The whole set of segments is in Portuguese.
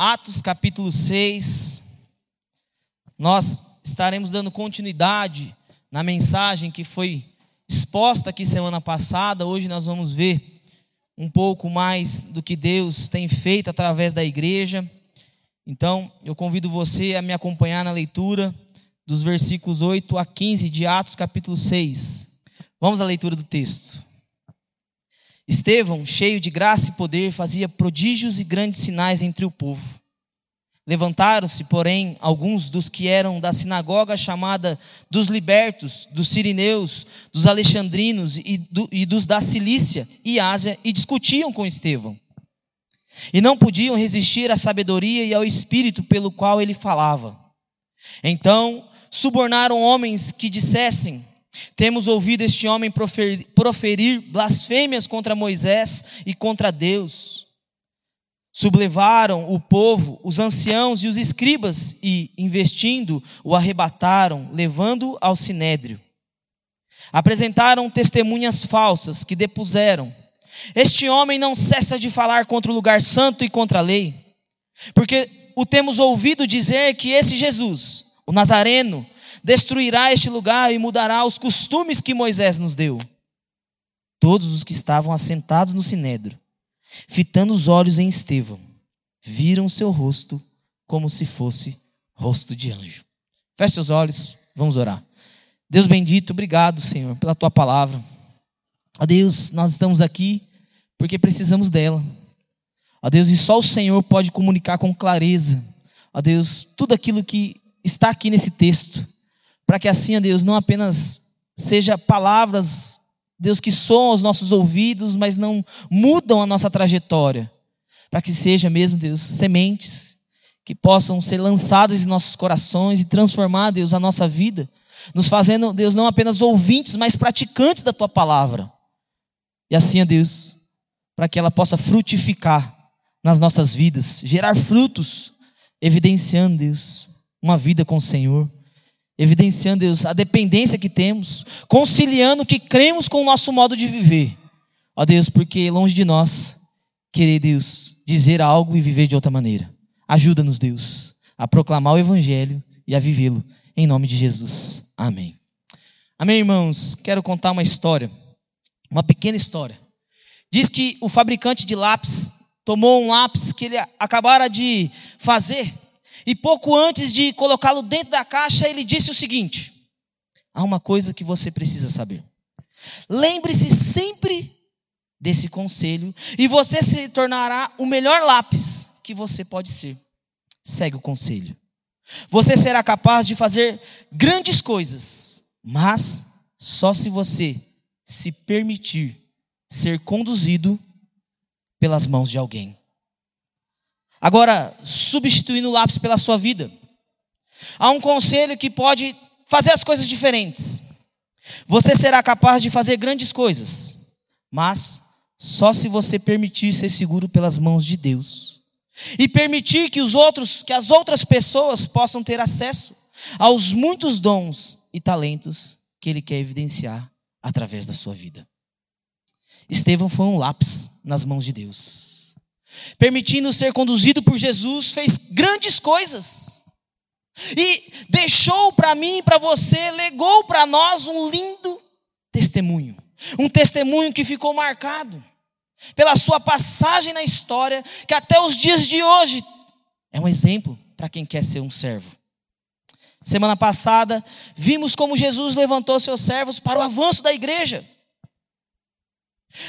Atos capítulo 6, nós estaremos dando continuidade na mensagem que foi exposta aqui semana passada. Hoje nós vamos ver um pouco mais do que Deus tem feito através da igreja. Então, eu convido você a me acompanhar na leitura dos versículos 8 a 15 de Atos capítulo 6. Vamos à leitura do texto. Estevão, cheio de graça e poder, fazia prodígios e grandes sinais entre o povo. Levantaram-se, porém, alguns dos que eram da sinagoga chamada dos libertos, dos sirineus, dos alexandrinos e dos da Cilícia e Ásia, e discutiam com Estevão. E não podiam resistir à sabedoria e ao espírito pelo qual ele falava. Então, subornaram homens que dissessem: temos ouvido este homem proferir blasfêmias contra Moisés e contra Deus. Sublevaram o povo, os anciãos e os escribas, e, investindo, o arrebataram, levando-o ao sinédrio. Apresentaram testemunhas falsas que depuseram: este homem não cessa de falar contra o lugar santo e contra a lei, porque o temos ouvido dizer que esse Jesus, o Nazareno, destruirá este lugar e mudará os costumes que Moisés nos deu. Todos os que estavam assentados no sinédrio, fitando os olhos em Estevão, viram seu rosto como se fosse rosto de anjo. Feche seus olhos, vamos orar. Deus bendito, obrigado, Senhor, pela tua palavra. Ó Deus, nós estamos aqui porque precisamos dela. Ó Deus, e só o Senhor pode comunicar com clareza, ó Deus, tudo aquilo que está aqui nesse texto, para que assim, ó Deus, não apenas seja palavras, Deus, que soam aos nossos ouvidos, mas não mudam a nossa trajetória. Para que seja mesmo, Deus, sementes que possam ser lançadas em nossos corações e transformar, Deus, a nossa vida, nos fazendo, Deus, não apenas ouvintes, mas praticantes da tua palavra. E assim, ó Deus, para que ela possa frutificar nas nossas vidas, gerar frutos, evidenciando, Deus, uma vida com o Senhor. Evidenciando, Deus, a dependência que temos, conciliando o que cremos com o nosso modo de viver. Ó Deus, porque longe de nós querer, Deus, dizer algo e viver de outra maneira. Ajuda-nos, Deus, a proclamar o Evangelho e a vivê-lo. Em nome de Jesus. Amém. Amém, irmãos. Quero contar uma história, uma pequena história. Diz que o fabricante de lápis tomou um lápis que ele acabara de fazer, e pouco antes de colocá-lo dentro da caixa, ele disse o seguinte: há uma coisa que você precisa saber. Lembre-se sempre desse conselho e você se tornará o melhor lápis que você pode ser. Segue o conselho. Você será capaz de fazer grandes coisas, mas só se você se permitir ser conduzido pelas mãos de alguém. Agora, substituindo o lápis pela sua vida, há um conselho que pode fazer as coisas diferentes. Você será capaz de fazer grandes coisas, mas só se você permitir ser seguro pelas mãos de Deus e permitir que as outras pessoas possam ter acesso aos muitos dons e talentos que Ele quer evidenciar através da sua vida. Estevão foi um lápis nas mãos de Deus. Permitindo ser conduzido por Jesus, fez grandes coisas. E deixou para mim e para você, legou para nós um lindo testemunho. Um testemunho que ficou marcado pela sua passagem na história, que até os dias de hoje é um exemplo para quem quer ser um servo. Semana passada, vimos como Jesus levantou seus servos para o avanço da igreja.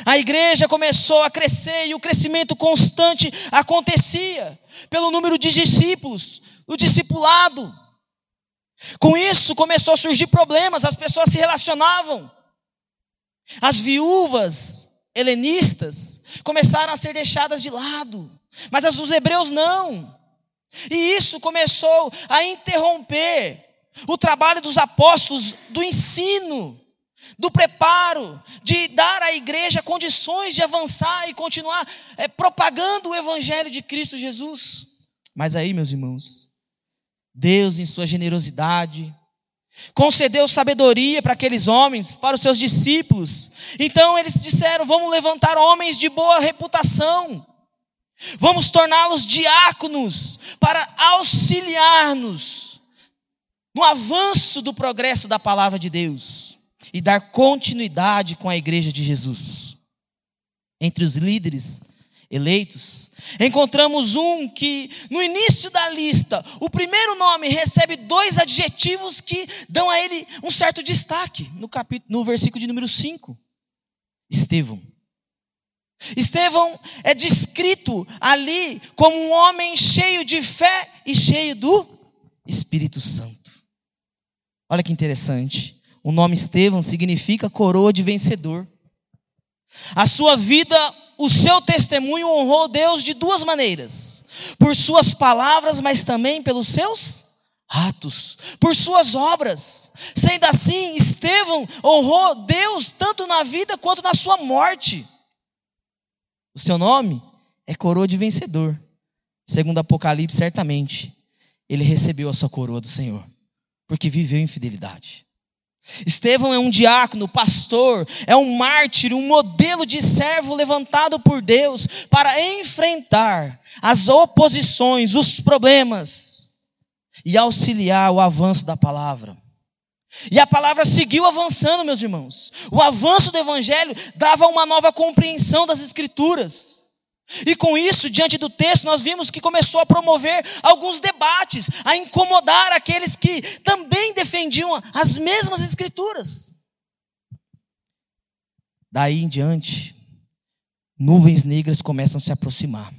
A igreja começou a crescer e o crescimento constante acontecia pelo número de discípulos, o discipulado. Com isso começou a surgir problemas, as pessoas se relacionavam. As viúvas helenistas começaram a ser deixadas de lado, mas as dos hebreus não. E isso começou a interromper o trabalho dos apóstolos, do ensino, do preparo, de dar à igreja condições de avançar e continuar propagando o evangelho de Cristo Jesus. Mas aí, meus irmãos, Deus, em sua generosidade, concedeu sabedoria para aqueles homens, para os seus discípulos. Então eles disseram: vamos levantar homens de boa reputação, Vamos torná-los diáconos para auxiliar-nos no avanço do progresso da palavra de Deus e dar continuidade com a igreja de Jesus. Entre os líderes eleitos, encontramos um que, no início da lista, o primeiro nome recebe 2 adjetivos que dão a ele um certo destaque, no versículo de número 5. Estevão. Estevão é descrito ali como um homem cheio de fé e cheio do Espírito Santo. Olha que interessante. O nome Estevão significa coroa de vencedor. A sua vida, o seu testemunho honrou Deus de 2 maneiras. Por suas palavras, mas também pelos seus atos. Por suas obras. Sendo assim, Estevão honrou Deus tanto na vida quanto na sua morte. O seu nome é coroa de vencedor. Segundo Apocalipse, certamente, ele recebeu a sua coroa do Senhor, porque viveu em fidelidade. Estevão é um diácono, pastor, é um mártir, um modelo de servo levantado por Deus para enfrentar as oposições, os problemas e auxiliar o avanço da palavra. E a palavra seguiu avançando, meus irmãos. O avanço do evangelho dava uma nova compreensão das escrituras. E com isso, diante do texto, nós vimos que começou a promover alguns debates, a incomodar aqueles que também defendiam as mesmas escrituras. Daí em diante, nuvens negras começam a se aproximar.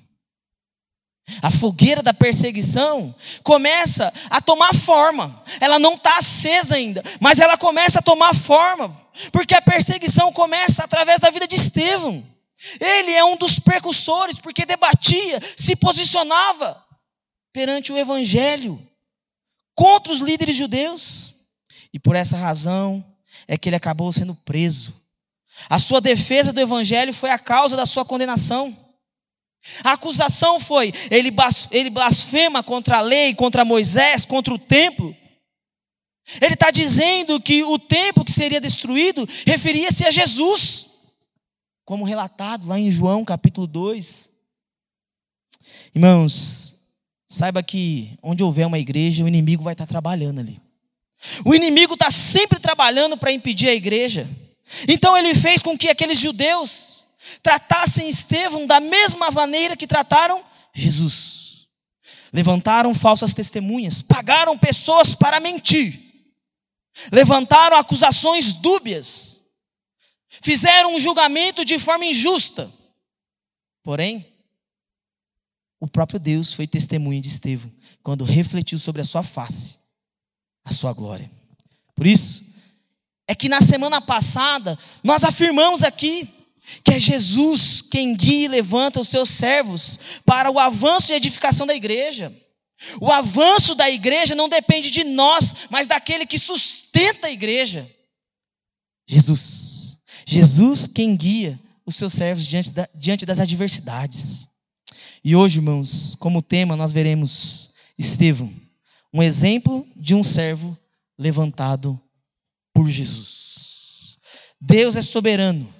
A fogueira da perseguição começa a tomar forma. Ela não está acesa ainda, mas ela começa a tomar forma, porque a perseguição começa através da vida de Estevão. Ele é um dos precursores, porque debatia, se posicionava perante o evangelho contra os líderes judeus. E por essa razão é que ele acabou sendo preso. A sua defesa do evangelho foi a causa da sua condenação. A acusação foi, ele blasfema contra a lei, contra Moisés, contra o templo. Ele está dizendo que o templo que seria destruído referia-se a Jesus, como relatado lá em João capítulo 2. Irmãos, saiba que onde houver uma igreja, o inimigo vai estar trabalhando ali. O inimigo está sempre trabalhando para impedir a igreja. Então ele fez com que aqueles judeus tratassem Estevão da mesma maneira que trataram Jesus. Levantaram falsas testemunhas, pagaram pessoas para mentir, levantaram acusações dúbias, fizeram um julgamento de forma injusta. Porém, o próprio Deus foi testemunha de Estevão quando refletiu sobre a sua face, a sua glória. Por isso, é que na semana passada nós afirmamos aqui que é Jesus quem guia e levanta os seus servos para o avanço e edificação da igreja. O avanço da igreja não depende de nós, mas daquele que sustenta a igreja. Jesus. Jesus quem guia os seus servos diante das adversidades. E hoje, irmãos, como tema, nós veremos Estevão, um exemplo de um servo levantado por Jesus. Deus é soberano.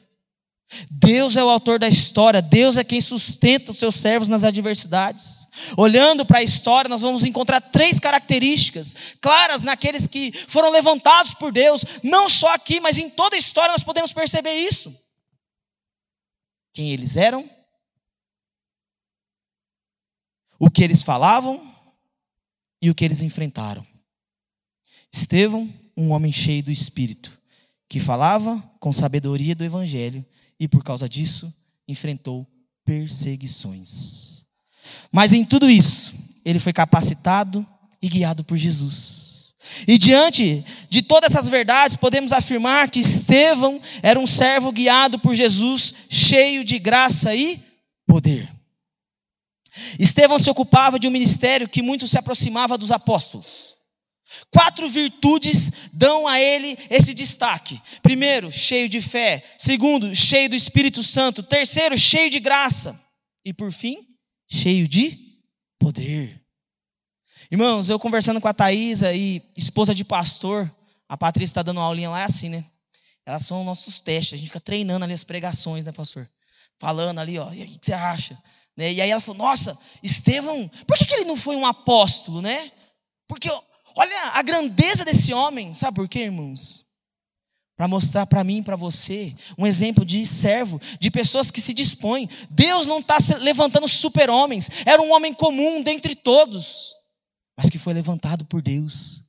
Deus é o autor da história. Deus é quem sustenta os seus servos nas adversidades. Olhando para a história, nós vamos encontrar 3 características claras naqueles que foram levantados por Deus. Não só aqui, mas em toda a história nós podemos perceber isso. Quem eles eram, o que eles falavam e o que eles enfrentaram. Estevão, um homem cheio do Espírito, que falava com sabedoria do evangelho, e por causa disso, enfrentou perseguições. Mas em tudo isso, ele foi capacitado e guiado por Jesus. E diante de todas essas verdades, podemos afirmar que Estevão era um servo guiado por Jesus, cheio de graça e poder. Estevão se ocupava de um ministério que muito se aproximava dos apóstolos. 4 virtudes dão a ele esse destaque. 1º, cheio de fé. 2º, cheio do Espírito Santo. 3º, cheio de graça. E por fim, cheio de poder. Irmãos, eu conversando com a Thaisa, e esposa de pastor, a Patrícia está dando aulinha lá, é assim, né? Elas são nossos testes, a gente fica treinando ali as pregações, né, pastor? Falando ali, ó, e aí, o que você acha? Né? E aí ela falou, nossa, Estevão, por que ele não foi um apóstolo, né? Porque olha a grandeza desse homem. Sabe por quê, irmãos? Para mostrar para mim e para você um exemplo de servo, de pessoas que se dispõem. Deus não está levantando super-homens. Era um homem comum dentre todos, mas que foi levantado por Deus.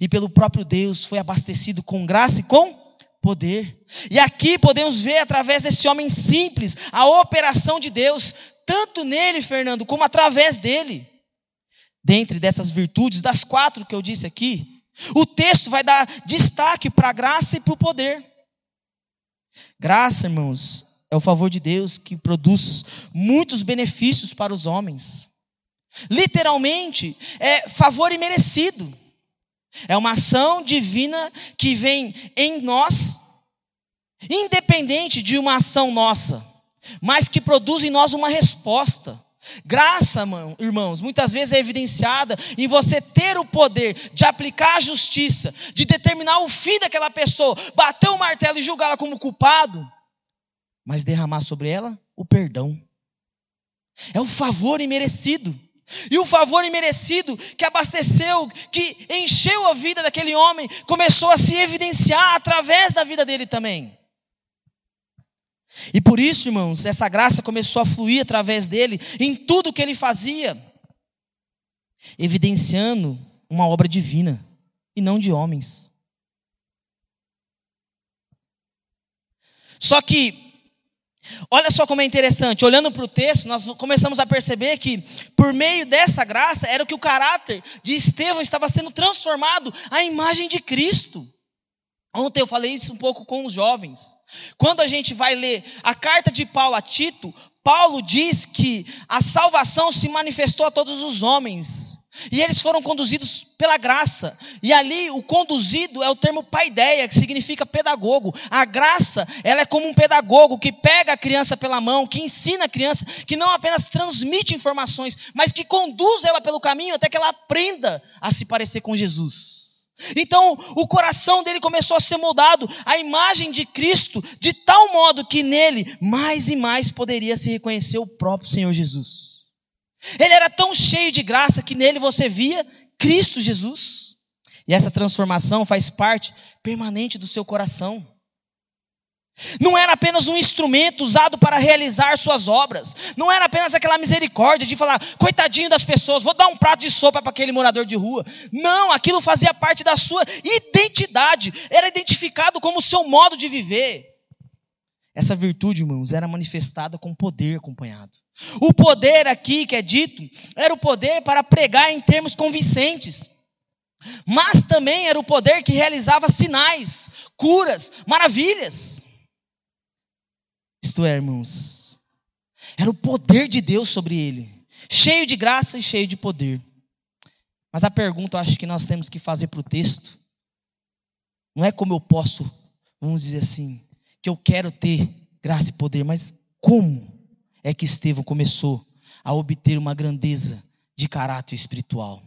E pelo próprio Deus foi abastecido com graça e com poder. E aqui podemos ver através desse homem simples a operação de Deus, tanto nele, Fernando, como através dele. Dentre dessas virtudes, das 4 que eu disse aqui, o texto vai dar destaque para a graça e para o poder. Graça, irmãos, é o favor de Deus que produz muitos benefícios para os homens. Literalmente, é favor imerecido. É uma ação divina que vem em nós, independente de uma ação nossa, mas que produz em nós uma resposta. Graça, irmãos, muitas vezes é evidenciada em você ter o poder de aplicar a justiça, de determinar o fim daquela pessoa, bater o martelo e julgá-la como culpado, mas derramar sobre ela o perdão. É o favor imerecido. E o favor imerecido que abasteceu, que encheu a vida daquele homem, começou a se evidenciar através da vida dele também. E por isso, irmãos, essa graça começou a fluir através dele em tudo que ele fazia, evidenciando uma obra divina e não de homens. Só que, olha só como é interessante, olhando para o texto, nós começamos a perceber que por meio dessa graça era que o caráter de Estevão estava sendo transformado à imagem de Cristo. Ontem eu falei isso um pouco com os jovens. Quando a gente vai ler a carta de Paulo a Tito, Paulo diz que a salvação se manifestou a todos os homens. E eles foram conduzidos pela graça. E ali o conduzido é o termo paideia, que significa pedagogo. A graça, ela é como um pedagogo que pega a criança pela mão, que ensina a criança, que não apenas transmite informações, mas que conduz ela pelo caminho até que ela aprenda a se parecer com Jesus. Então o coração dele começou a ser moldado à imagem de Cristo, de tal modo que nele mais e mais poderia se reconhecer o próprio Senhor Jesus. Ele era tão cheio de graça que nele você via Cristo Jesus. E essa transformação faz parte permanente do seu coração. Não era apenas um instrumento usado para realizar suas obras. Não era apenas aquela misericórdia de falar, coitadinho das pessoas, vou dar um prato de sopa para aquele morador de rua. Não, aquilo fazia parte da sua identidade. Era identificado como o seu modo de viver. Essa virtude, irmãos, era manifestada com poder acompanhado. O poder aqui que é dito, era o poder para pregar em termos convincentes. Mas também era o poder que realizava sinais, curas, maravilhas. Isto é, irmãos, era o poder de Deus sobre ele, cheio de graça e cheio de poder. Mas a pergunta, eu acho que nós temos que fazer para o texto, não é como eu posso, vamos dizer assim, que eu quero ter graça e poder, mas como é que Estevão começou a obter uma grandeza de caráter espiritual?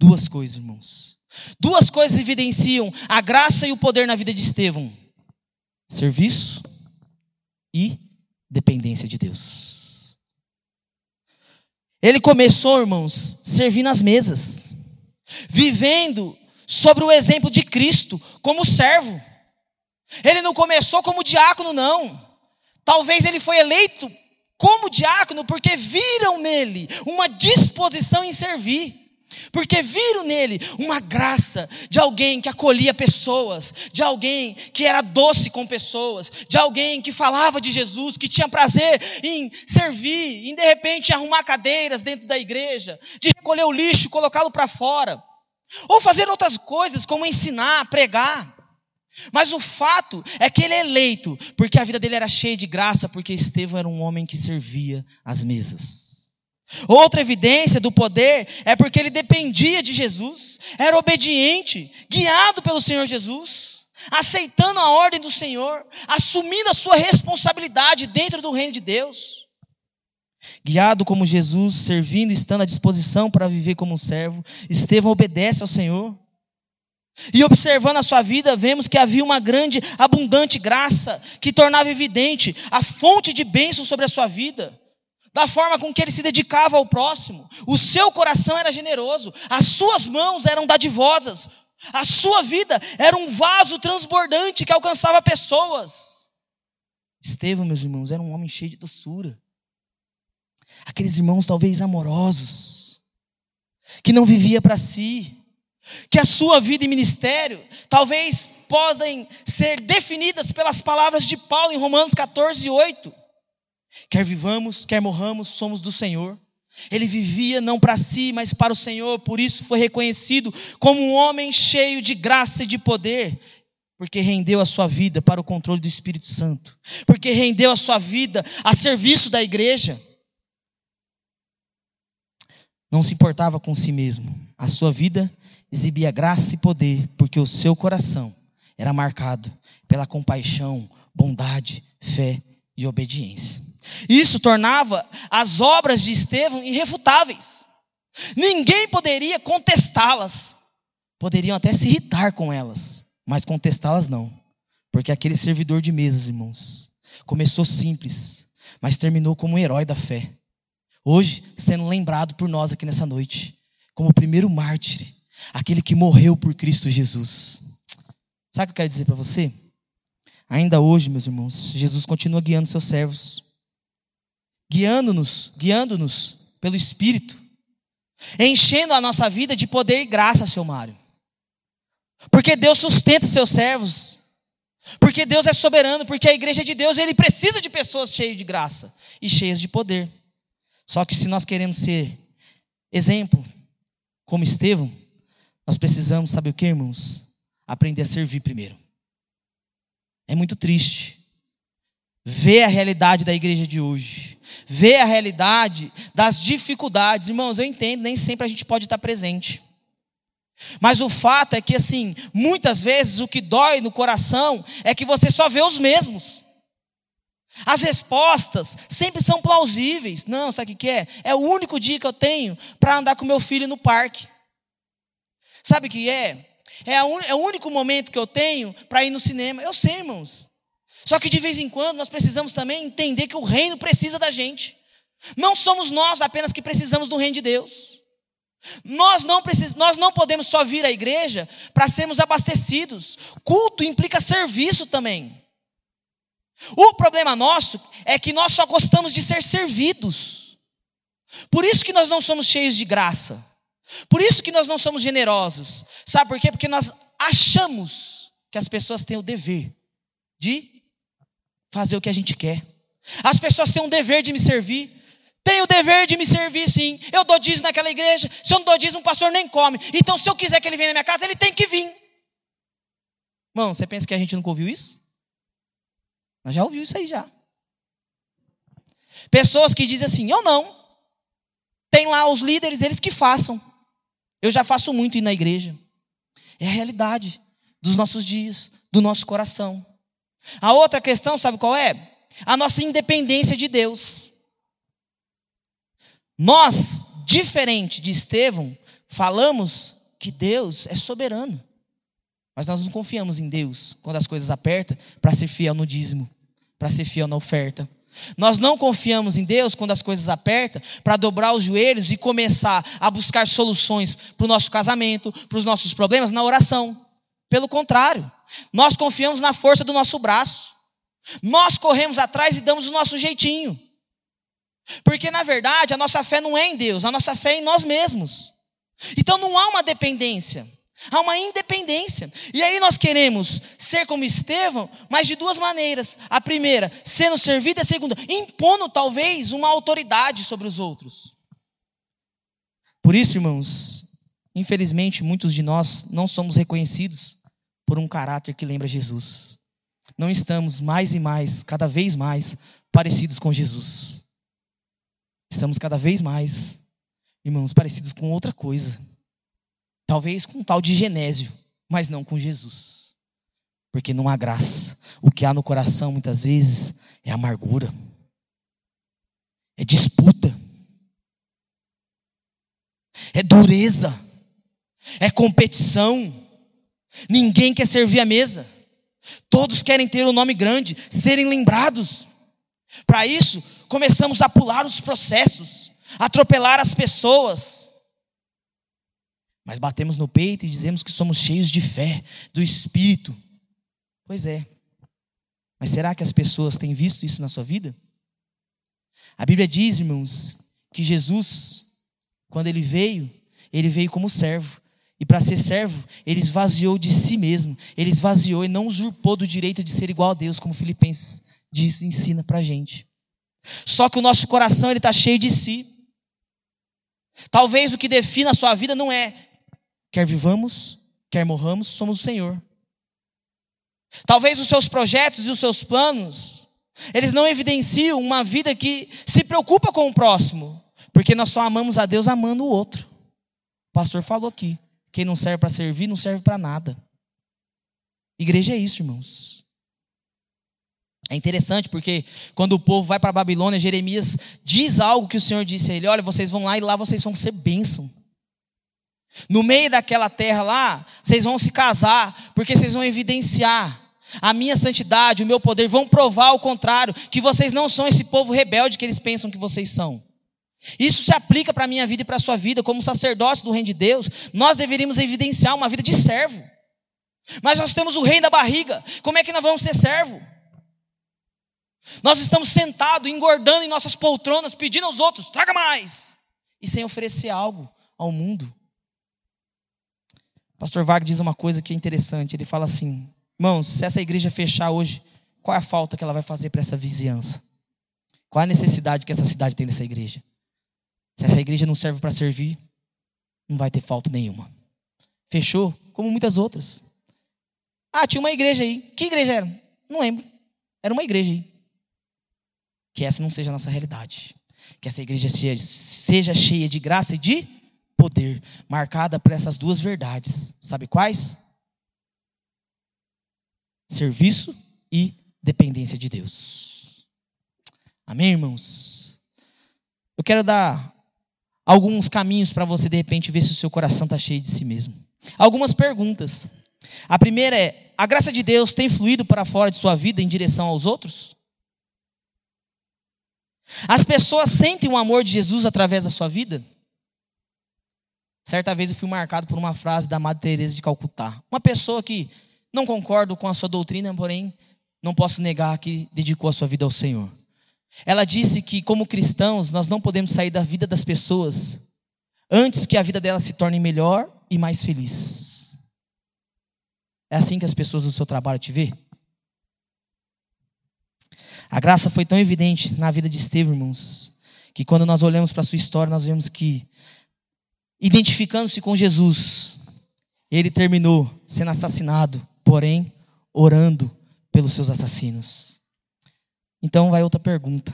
2 coisas, irmãos. 2 coisas evidenciam a graça e o poder na vida de Estevão: serviço e dependência de Deus. Ele começou, irmãos, servindo as mesas, vivendo sobre o exemplo de Cristo como servo. Ele não começou como diácono, não. Talvez ele foi eleito como diácono porque viram nele uma disposição em servir. Porque viram nele uma graça de alguém que acolhia pessoas, de alguém que era doce com pessoas, de alguém que falava de Jesus, que tinha prazer em servir, em de repente arrumar cadeiras dentro da igreja, de recolher o lixo, colocá-lo para fora, ou fazer outras coisas como ensinar, pregar. Mas o fato é que ele é eleito, porque a vida dele era cheia de graça, porque Estevão era um homem que servia às mesas. Outra evidência do poder é porque ele dependia de Jesus, era obediente, guiado pelo Senhor Jesus, aceitando a ordem do Senhor, assumindo a sua responsabilidade dentro do reino de Deus. Guiado como Jesus, servindo e estando à disposição para viver como um servo, Estevão obedece ao Senhor. E observando a sua vida, vemos que havia uma grande, abundante graça que tornava evidente a fonte de bênção sobre a sua vida. da forma com que ele se dedicava ao próximo. O seu coração era generoso, as suas mãos eram dadivosas, a sua vida era um vaso transbordante que alcançava pessoas. Estevão, meus irmãos, era um homem cheio de doçura. Aqueles irmãos talvez amorosos, que não vivia para si, que a sua vida e ministério talvez podem ser definidas pelas palavras de Paulo em Romanos 14:8. Quer vivamos, quer morramos, somos do Senhor. Ele vivia não para si, mas para o Senhor, por isso foi reconhecido como um homem cheio de graça e de poder, porque rendeu a sua vida para o controle do Espírito Santo, porque rendeu a sua vida a serviço da igreja. Não se importava com si mesmo, a sua vida exibia graça e poder, porque o seu coração era marcado pela compaixão, bondade, fé e obediência. Isso tornava as obras de Estevão irrefutáveis. Ninguém poderia contestá-las. Poderiam até se irritar com elas, mas contestá-las não. Porque aquele servidor de mesas, irmãos, começou simples, mas terminou como um herói da fé. Hoje, sendo lembrado por nós aqui nessa noite, como o primeiro mártir, aquele que morreu por Cristo Jesus. Sabe o que eu quero dizer para você? Ainda hoje, meus irmãos, Jesus continua guiando seus servos, guiando-nos pelo Espírito, enchendo a nossa vida de poder e graça, seu Mário. Porque Deus sustenta seus servos, porque Deus é soberano, porque a igreja de Deus, ele precisa de pessoas cheias de graça e cheias de poder. Só que se nós queremos ser exemplo, como Estevão, nós precisamos, sabe o que, irmãos? Aprender a servir primeiro. É muito triste ver a realidade da igreja de hoje, ver a realidade das dificuldades. Irmãos, eu entendo, nem sempre a gente pode estar presente. Mas o fato é que, assim, muitas vezes o que dói no coração é que você só vê os mesmos. As respostas sempre são plausíveis. Não, sabe o que é? É o único dia que eu tenho para andar com meu filho no parque. Sabe o que é? É o único momento que eu tenho para ir no cinema. Eu sei, irmãos. Só que de vez em quando nós precisamos também entender que o reino precisa da gente. Não somos nós apenas que precisamos do reino de Deus. Nós não podemos só vir à igreja para sermos abastecidos. Culto implica serviço também. O problema nosso é que nós só gostamos de ser servidos. Por isso que nós não somos cheios de graça. Por isso que nós não somos generosos. Sabe por quê? Porque nós achamos que as pessoas têm o dever de fazer o que a gente quer. As pessoas têm um dever de me servir. Tem o dever de me servir, sim. Eu dou dízimo naquela igreja. Se eu não dou dízimo, o pastor nem come. Então, se eu quiser que ele venha na minha casa, ele tem que vir. Irmão, você pensa que a gente nunca ouviu isso? Nós já ouvimos isso aí já. Pessoas que dizem assim, eu não. Tem lá os líderes, eles que façam. Eu já faço muito ir na igreja. É a realidade dos nossos dias, do nosso coração. A outra questão, sabe qual é? A nossa independência de Deus. Nós, diferente de Estevão, falamos que Deus é soberano. Mas nós não confiamos em Deus quando as coisas apertam para ser fiel no dízimo, para ser fiel na oferta. Nós não confiamos em Deus quando as coisas apertam para dobrar os joelhos e começar a buscar soluções para o nosso casamento, para os nossos problemas na oração. Pelo contrário, nós confiamos na força do nosso braço. Nós corremos atrás e damos o nosso jeitinho. Porque, na verdade, a nossa fé não é em Deus, a nossa fé é em nós mesmos. Então não há uma dependência, há uma independência. E aí nós queremos ser como Estevão, mas de duas maneiras. A primeira, sendo servido, a segunda, impondo talvez uma autoridade sobre os outros. Por isso, irmãos, infelizmente muitos de nós não somos reconhecidos por um caráter que lembra Jesus. Não estamos mais e mais, cada vez mais, parecidos com Jesus. Estamos cada vez mais, irmãos, parecidos com outra coisa. Talvez com um tal de Genésio, mas não com Jesus. Porque não há graça. O que há no coração, muitas vezes, é amargura. É disputa. É dureza. É competição. Ninguém quer servir à mesa. Todos querem ter um nome grande, serem lembrados. Para isso, começamos a pular os processos, atropelar as pessoas. Mas batemos no peito e dizemos que somos cheios de fé, do Espírito. Pois é. Mas será que as pessoas têm visto isso na sua vida? A Bíblia diz, irmãos, que Jesus, quando ele veio como servo. E para ser servo, ele esvaziou de si mesmo. Ele esvaziou e não usurpou do direito de ser igual a Deus, como Filipenses diz, ensina para a gente. Só que o nosso coração está cheio de si. Talvez o que defina a sua vida não é quer vivamos, quer morramos, somos o Senhor. Talvez os seus projetos e os seus planos, eles não evidenciam uma vida que se preocupa com o próximo, porque nós só amamos a Deus amando o outro. O pastor falou aqui, quem não serve para servir não serve para nada. Igreja é isso, irmãos. É interessante porque quando o povo vai para a Babilônia, Jeremias diz algo que o Senhor disse a ele: olha, vocês vão lá e lá vocês vão ser bênção. No meio daquela terra lá, vocês vão se casar, porque vocês vão evidenciar a minha santidade, o meu poder, vão provar ao contrário, que vocês não são esse povo rebelde que eles pensam que vocês são. Isso se aplica para a minha vida e para a sua vida. Como sacerdócio do reino de Deus, nós deveríamos evidenciar uma vida de servo. Mas nós temos o rei na barriga, como é que nós vamos ser servo? Nós estamos sentados, engordando em nossas poltronas, pedindo aos outros, traga mais, e sem oferecer algo ao mundo. O pastor Wagner diz uma coisa que é interessante, ele fala assim, irmãos, se essa igreja fechar hoje, qual é a falta que ela vai fazer para essa vizinhança? Qual é a necessidade que essa cidade tem dessa igreja? Se essa igreja não serve para servir, não vai ter falta nenhuma. Fechou, como muitas outras. Ah, tinha uma igreja aí. Que igreja era? Não lembro. Era uma igreja aí. Que essa não seja a nossa realidade. Que essa igreja seja cheia de graça e de poder, marcada por essas duas verdades. Sabe quais? Serviço e dependência de Deus. Amém, irmãos? Eu quero dar alguns caminhos para você, de repente, ver se o seu coração está cheio de si mesmo. Algumas perguntas. A primeira é, a graça de Deus tem fluído para fora de sua vida em direção aos outros? As pessoas sentem o amor de Jesus através da sua vida? Certa vez eu fui marcado por uma frase da Madre Teresa de Calcutá. Uma pessoa que não concordo com a sua doutrina, porém não posso negar que dedicou a sua vida ao Senhor. Ela disse que como cristãos nós não podemos sair da vida das pessoas antes que a vida delas se torne melhor e mais feliz. É assim que as pessoas no seu trabalho te veem? A graça foi tão evidente na vida de Estevão, irmãos, que quando nós olhamos para a sua história, nós vemos que, identificando-se com Jesus, ele terminou sendo assassinado, porém, orando pelos seus assassinos. Então, vai outra pergunta.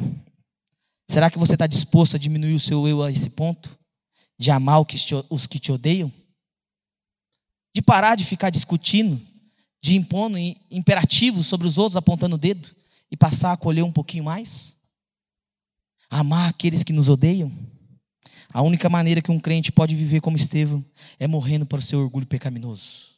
Será que você está disposto a diminuir o seu eu a esse ponto? De amar os que te odeiam? De parar de ficar discutindo, de impondo imperativos sobre os outros, apontando o dedo? E passar a acolher um pouquinho mais? Amar aqueles que nos odeiam? A única maneira que um crente pode viver como Estevão é morrendo para o seu orgulho pecaminoso.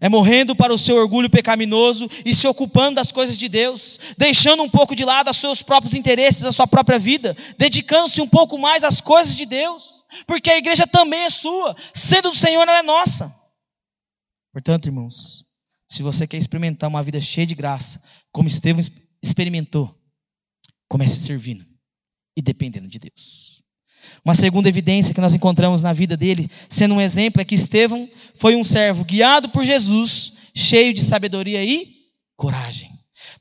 É morrendo para o seu orgulho pecaminoso e se ocupando das coisas de Deus, deixando um pouco de lado os seus próprios interesses, a sua própria vida, dedicando-se um pouco mais às coisas de Deus, porque a igreja também é sua, sendo do Senhor ela é nossa. Portanto, irmãos, se você quer experimentar uma vida cheia de graça, como Estevão experimentou, comece servindo e dependendo de Deus. Uma segunda evidência que nós encontramos na vida dele, sendo um exemplo, é que Estevão foi um servo guiado por Jesus, cheio de sabedoria e coragem.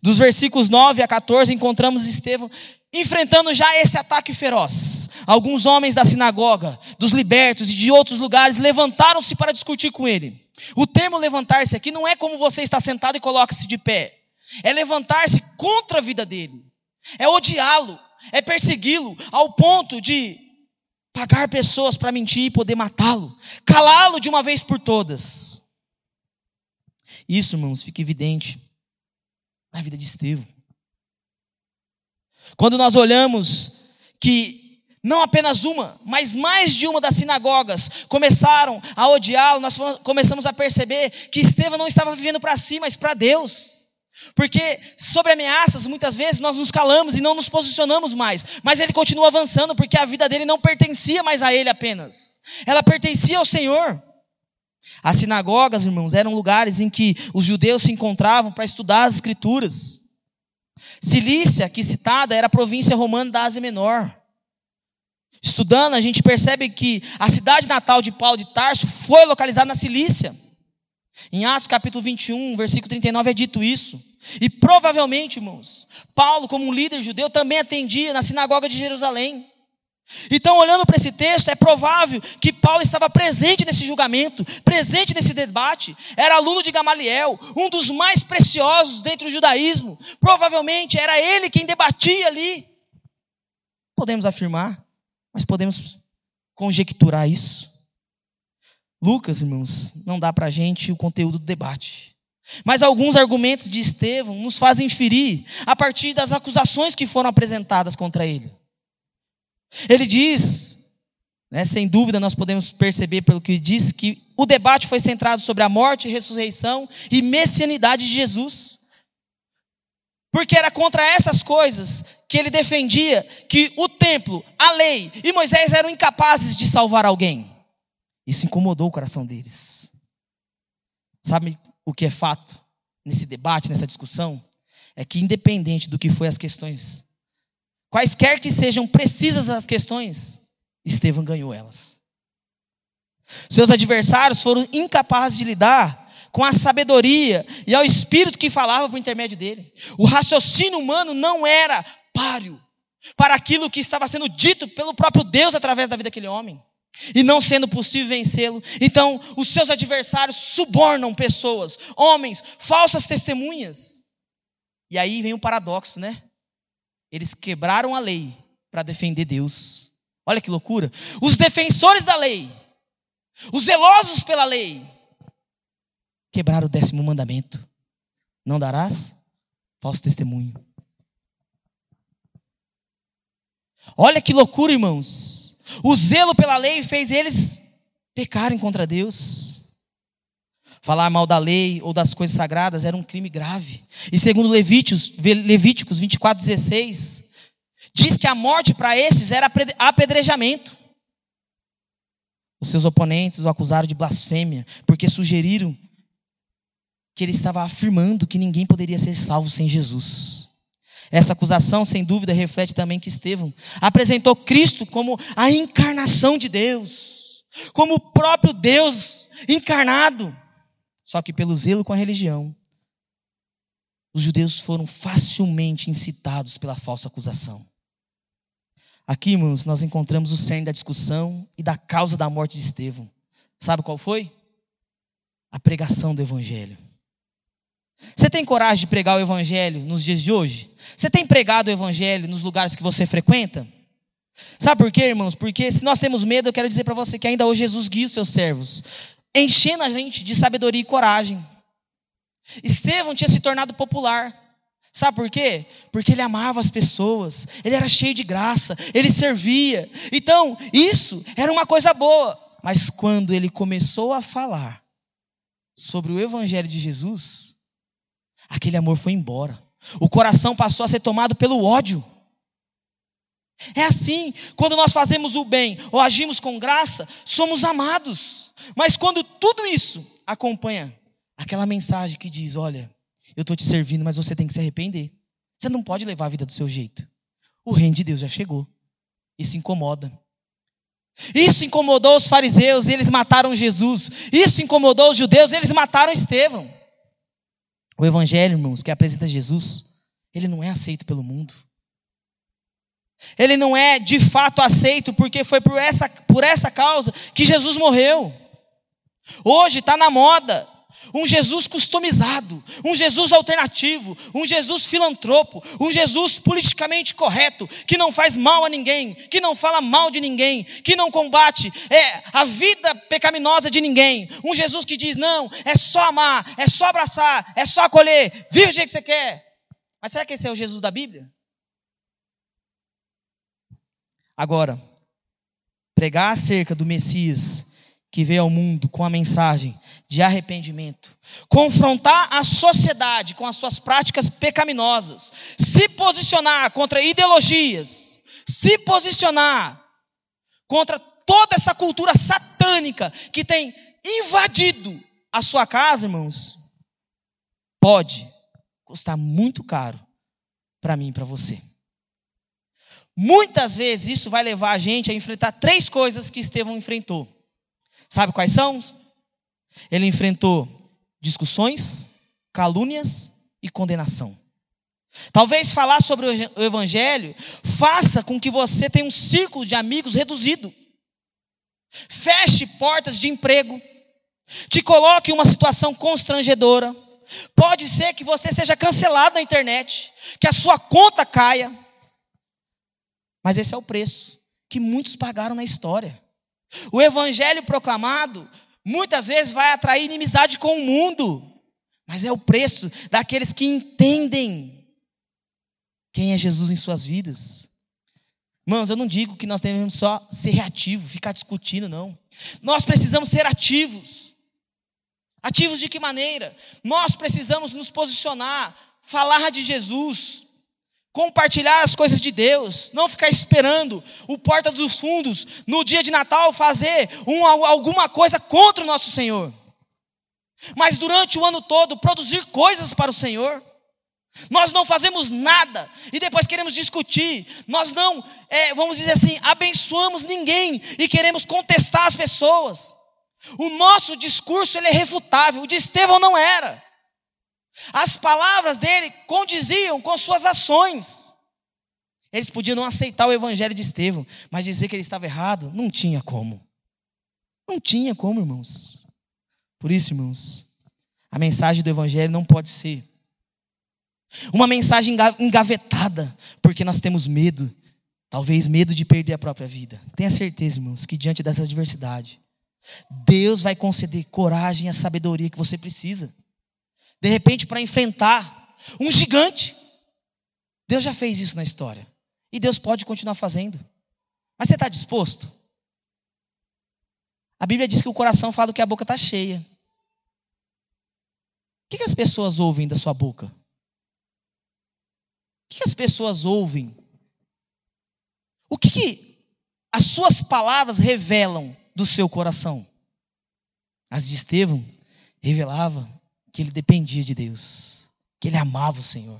Dos versículos 9 a 14, encontramos Estevão enfrentando já esse ataque feroz. Alguns homens da sinagoga, dos libertos e de outros lugares levantaram-se para discutir com ele. O termo levantar-se aqui não é como você está sentado e coloca-se de pé. É levantar-se contra a vida dele. É odiá-lo, é persegui-lo ao ponto de pagar pessoas para mentir e poder matá-lo. Calá-lo de uma vez por todas. Isso, irmãos, fica evidente na vida de Estevão. Quando nós olhamos que não apenas uma, mas mais de uma das sinagogas começaram a odiá-lo, nós começamos a perceber que Estevão não estava vivendo para si, mas para Deus. Porque sobre ameaças, muitas vezes, nós nos calamos e não nos posicionamos mais. Mas ele continua avançando, porque a vida dele não pertencia mais a ele apenas. Ela pertencia ao Senhor. As sinagogas, irmãos, eram lugares em que os judeus se encontravam para estudar as escrituras. Cilícia, aqui citada, era a província romana da Ásia Menor. Estudando, a gente percebe que a cidade natal de Paulo de Tarso foi localizada na Cilícia. Em Atos capítulo 21, versículo 39, é dito isso. E provavelmente, irmãos, Paulo, como um líder judeu, também atendia na sinagoga de Jerusalém. Então, olhando para esse texto, é provável que Paulo estava presente nesse julgamento, presente nesse debate. Era aluno de Gamaliel, um dos mais preciosos dentro do judaísmo. Provavelmente era ele quem debatia ali. Podemos afirmar, mas podemos conjecturar isso. Lucas, irmãos, não dá para a gente o conteúdo do debate. Mas alguns argumentos de Estevão nos fazem inferir a partir das acusações que foram apresentadas contra ele. Ele diz, né, sem dúvida nós podemos perceber pelo que diz, que o debate foi centrado sobre a morte, ressurreição e messianidade de Jesus. Porque era contra essas coisas que ele defendia que o templo, a lei e Moisés eram incapazes de salvar alguém. Isso incomodou o coração deles. Sabe o que é fato nesse debate, nessa discussão? É que independente do que foi as questões, quaisquer que sejam precisas as questões, Estevão ganhou elas. Seus adversários foram incapazes de lidar com a sabedoria e ao espírito que falava por intermédio dele. O raciocínio humano não era páreo para aquilo que estava sendo dito pelo próprio Deus através da vida daquele homem. E não sendo possível vencê-lo, então os seus adversários subornam pessoas, homens, falsas testemunhas. E aí vem um paradoxo, né? Eles quebraram a lei para defender Deus. Olha que loucura. Os defensores da lei, os zelosos pela lei, quebraram o 10º mandamento. Não darás falso testemunho. Olha que loucura, irmãos. O zelo pela lei fez eles pecarem contra Deus. Falar mal da lei ou das coisas sagradas era um crime grave. E segundo Levíticos 24:16, diz que a morte para estes era apedrejamento. Os seus oponentes o acusaram de blasfêmia, porque sugeriram que ele estava afirmando que ninguém poderia ser salvo sem Jesus. Essa acusação, sem dúvida, reflete também que Estevão apresentou Cristo como a encarnação de Deus, como o próprio Deus encarnado. Só que pelo zelo com a religião, os judeus foram facilmente incitados pela falsa acusação. Aqui, irmãos, nós encontramos o cerne da discussão e da causa da morte de Estevão. Sabe qual foi? A pregação do evangelho. Você tem coragem de pregar o evangelho nos dias de hoje? Você tem pregado o evangelho nos lugares que você frequenta? Sabe por quê, irmãos? Porque se nós temos medo, eu quero dizer para você que ainda hoje Jesus guia os seus servos, enchendo a gente de sabedoria e coragem. Estevão tinha se tornado popular. Sabe por quê? Porque ele amava as pessoas, ele era cheio de graça, ele servia. Então, isso era uma coisa boa. Mas quando ele começou a falar sobre o evangelho de Jesus, aquele amor foi embora. O coração passou a ser tomado pelo ódio. É assim, quando nós fazemos o bem ou agimos com graça, somos amados. Mas quando tudo isso acompanha aquela mensagem que diz, olha, eu estou te servindo, mas você tem que se arrepender. Você não pode levar a vida do seu jeito. O reino de Deus já chegou. Isso incomoda. Isso incomodou os fariseus e eles mataram Jesus. Isso incomodou os judeus e eles mataram Estevão. O evangelho, irmãos, que apresenta Jesus, ele não é aceito pelo mundo. Ele não é, de fato, aceito, porque foi por essa causa que Jesus morreu. Hoje está na moda um Jesus customizado, um Jesus alternativo, um Jesus filantropo, um Jesus politicamente correto, que não faz mal a ninguém, que não fala mal de ninguém, que não combate a vida pecaminosa de ninguém. Um Jesus que diz, não, é só amar, é só abraçar, é só acolher, vive o jeito que você quer. Mas será que esse é o Jesus da Bíblia? Agora, pregar acerca do Messias que veio ao mundo com a mensagem de arrependimento, confrontar a sociedade com as suas práticas pecaminosas, se posicionar contra ideologias, se posicionar contra toda essa cultura satânica que tem invadido a sua casa, irmãos, pode custar muito caro para mim e para você. Muitas vezes isso vai levar a gente a enfrentar três coisas que Estevão enfrentou. Sabe quais são? Ele enfrentou discussões, calúnias e condenação. Talvez falar sobre o evangelho faça com que você tenha um círculo de amigos reduzido. Feche portas de emprego. Te coloque em uma situação constrangedora. Pode ser que você seja cancelado na internet, que a sua conta caia. Mas esse é o preço que muitos pagaram na história. O evangelho proclamado muitas vezes vai atrair inimizade com o mundo, mas é o preço daqueles que entendem quem é Jesus em suas vidas. Irmãos, eu não digo que nós devemos só ser reativos, ficar discutindo, não. Nós precisamos ser ativos. Ativos de que maneira? Nós precisamos nos posicionar, falar de Jesus, compartilhar as coisas de Deus, não ficar esperando o porta dos fundos, no dia de Natal, fazer alguma coisa contra o nosso Senhor. Mas durante o ano todo, produzir coisas para o Senhor. Nós não fazemos nada e depois queremos discutir. Nós não, vamos dizer assim, abençoamos ninguém e queremos contestar as pessoas. O nosso discurso ele é refutável, o de Estevão não era. As palavras dele condiziam com suas ações. Eles podiam não aceitar o evangelho de Estevão, mas dizer que ele estava errado, não tinha como. Não tinha como, irmãos. Por isso, irmãos, a mensagem do evangelho não pode ser uma mensagem engavetada, porque nós temos medo, talvez medo de perder a própria vida. Tenha certeza, irmãos, que diante dessa adversidade, Deus vai conceder coragem e a sabedoria que você precisa. De repente, para enfrentar um gigante. Deus já fez isso na história. E Deus pode continuar fazendo. Mas você está disposto? A Bíblia diz que o coração fala do que a boca está cheia. O que as pessoas ouvem da sua boca? O que as pessoas ouvem? O que as suas palavras revelam do seu coração? As de Estevão revelava que ele dependia de Deus, que ele amava o Senhor,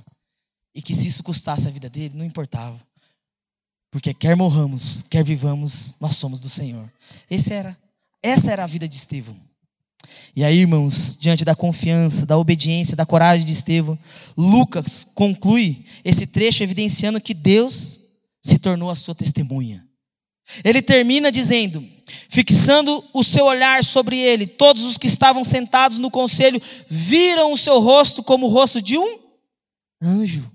e que se isso custasse a vida dele, não importava, porque quer morramos, quer vivamos, nós somos do Senhor. Essa era a vida de Estevão. E aí, irmãos, diante da confiança, da obediência, da coragem de Estevão, Lucas conclui esse trecho evidenciando que Deus se tornou a sua testemunha. Ele termina dizendo: fixando o seu olhar sobre ele, todos os que estavam sentados no conselho viram o seu rosto como o rosto de um anjo.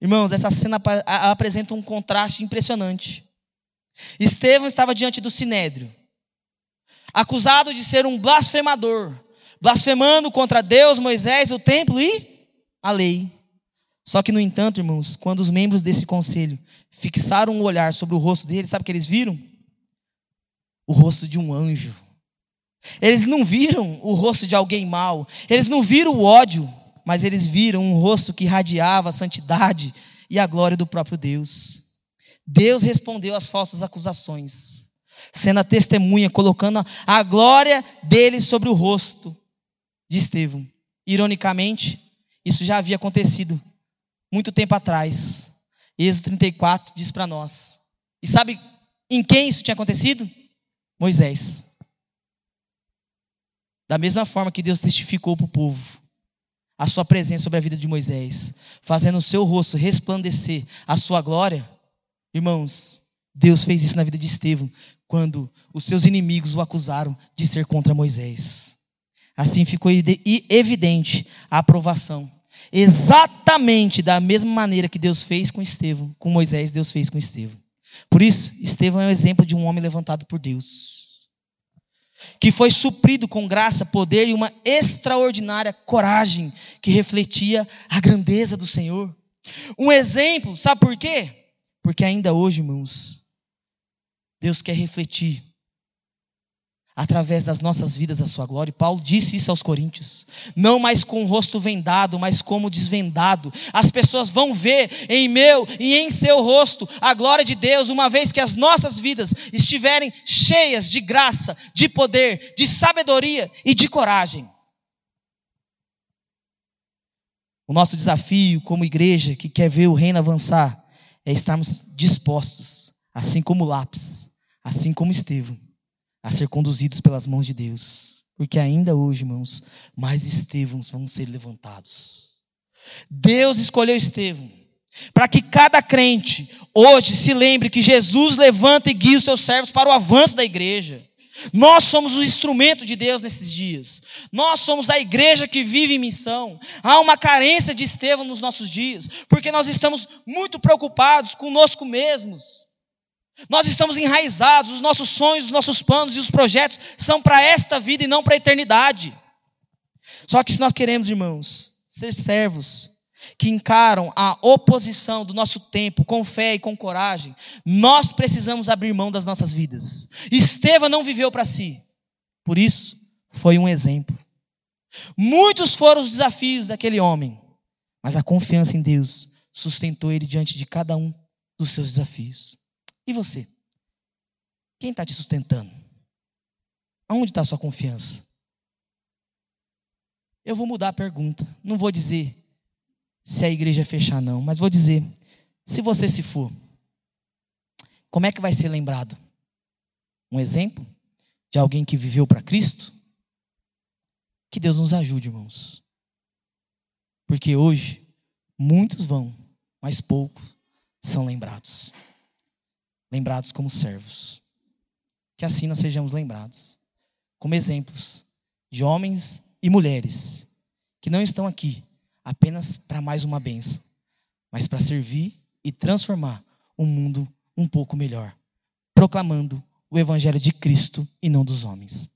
Irmãos, essa cena apresenta um contraste impressionante. Estevão estava diante do Sinédrio, acusado de ser um blasfemador, blasfemando contra Deus, Moisés, o templo e a lei. Só que, no entanto, irmãos, quando os membros desse conselho fixaram o olhar sobre o rosto dele, sabe o que eles viram? O rosto de um anjo. Eles não viram o rosto de alguém mau, eles não viram o ódio, mas eles viram um rosto que irradiava a santidade e a glória do próprio Deus. Deus respondeu às falsas acusações, sendo a testemunha, colocando a glória dele sobre o rosto de Estevão. Ironicamente, isso já havia acontecido muito tempo atrás. Êxodo 34 diz para nós. E sabe em quem isso tinha acontecido? Moisés. Da mesma forma que Deus testificou para o povo a sua presença sobre a vida de Moisés, fazendo o seu rosto resplandecer a sua glória, irmãos, Deus fez isso na vida de Estevão, quando os seus inimigos o acusaram de ser contra Moisés. Assim ficou evidente a aprovação. Exatamente da mesma maneira que Deus fez com Estevão, com Moisés, Deus fez com Estevão. Por isso, Estevão é um exemplo de um homem levantado por Deus, que foi suprido com graça, poder e uma extraordinária coragem que refletia a grandeza do Senhor. Um exemplo, sabe por quê? Porque ainda hoje, irmãos, Deus quer refletir através das nossas vidas a sua glória. E Paulo disse isso aos coríntios. Não mais com o rosto vendado, mas como desvendado. As pessoas vão ver em meu e em seu rosto a glória de Deus, uma vez que as nossas vidas estiverem cheias de graça, de poder, de sabedoria e de coragem. O nosso desafio como igreja que quer ver o reino avançar é estarmos dispostos, assim como Lápis, assim como Estevão, a ser conduzidos pelas mãos de Deus. Porque ainda hoje, irmãos, mais Estevãos vão ser levantados. Deus escolheu Estevão para que cada crente hoje se lembre que Jesus levanta e guia os seus servos para o avanço da igreja. Nós somos o instrumento de Deus nesses dias. Nós somos a igreja que vive em missão. Há uma carência de Estevão nos nossos dias, porque nós estamos muito preocupados conosco mesmos. Nós estamos enraizados, os nossos sonhos, os nossos planos e os projetos são para esta vida e não para a eternidade. Só que se nós queremos, irmãos, ser servos que encaram a oposição do nosso tempo com fé e com coragem, nós precisamos abrir mão das nossas vidas. Estevão não viveu para si, por isso foi um exemplo. Muitos foram os desafios daquele homem, mas a confiança em Deus sustentou ele diante de cada um dos seus desafios. E você? Quem está te sustentando? Aonde está a sua confiança? Eu vou mudar a pergunta, não vou dizer se a igreja fechar não, mas vou dizer, se você se for, como é que vai ser lembrado? Um exemplo de alguém que viveu para Cristo? Que Deus nos ajude, irmãos. Porque hoje, muitos vão, mas poucos são lembrados. Lembrados como servos. Que assim nós sejamos lembrados, como exemplos de homens e mulheres que não estão aqui apenas para mais uma bênção, mas para servir e transformar um mundo um pouco melhor, proclamando o evangelho de Cristo e não dos homens.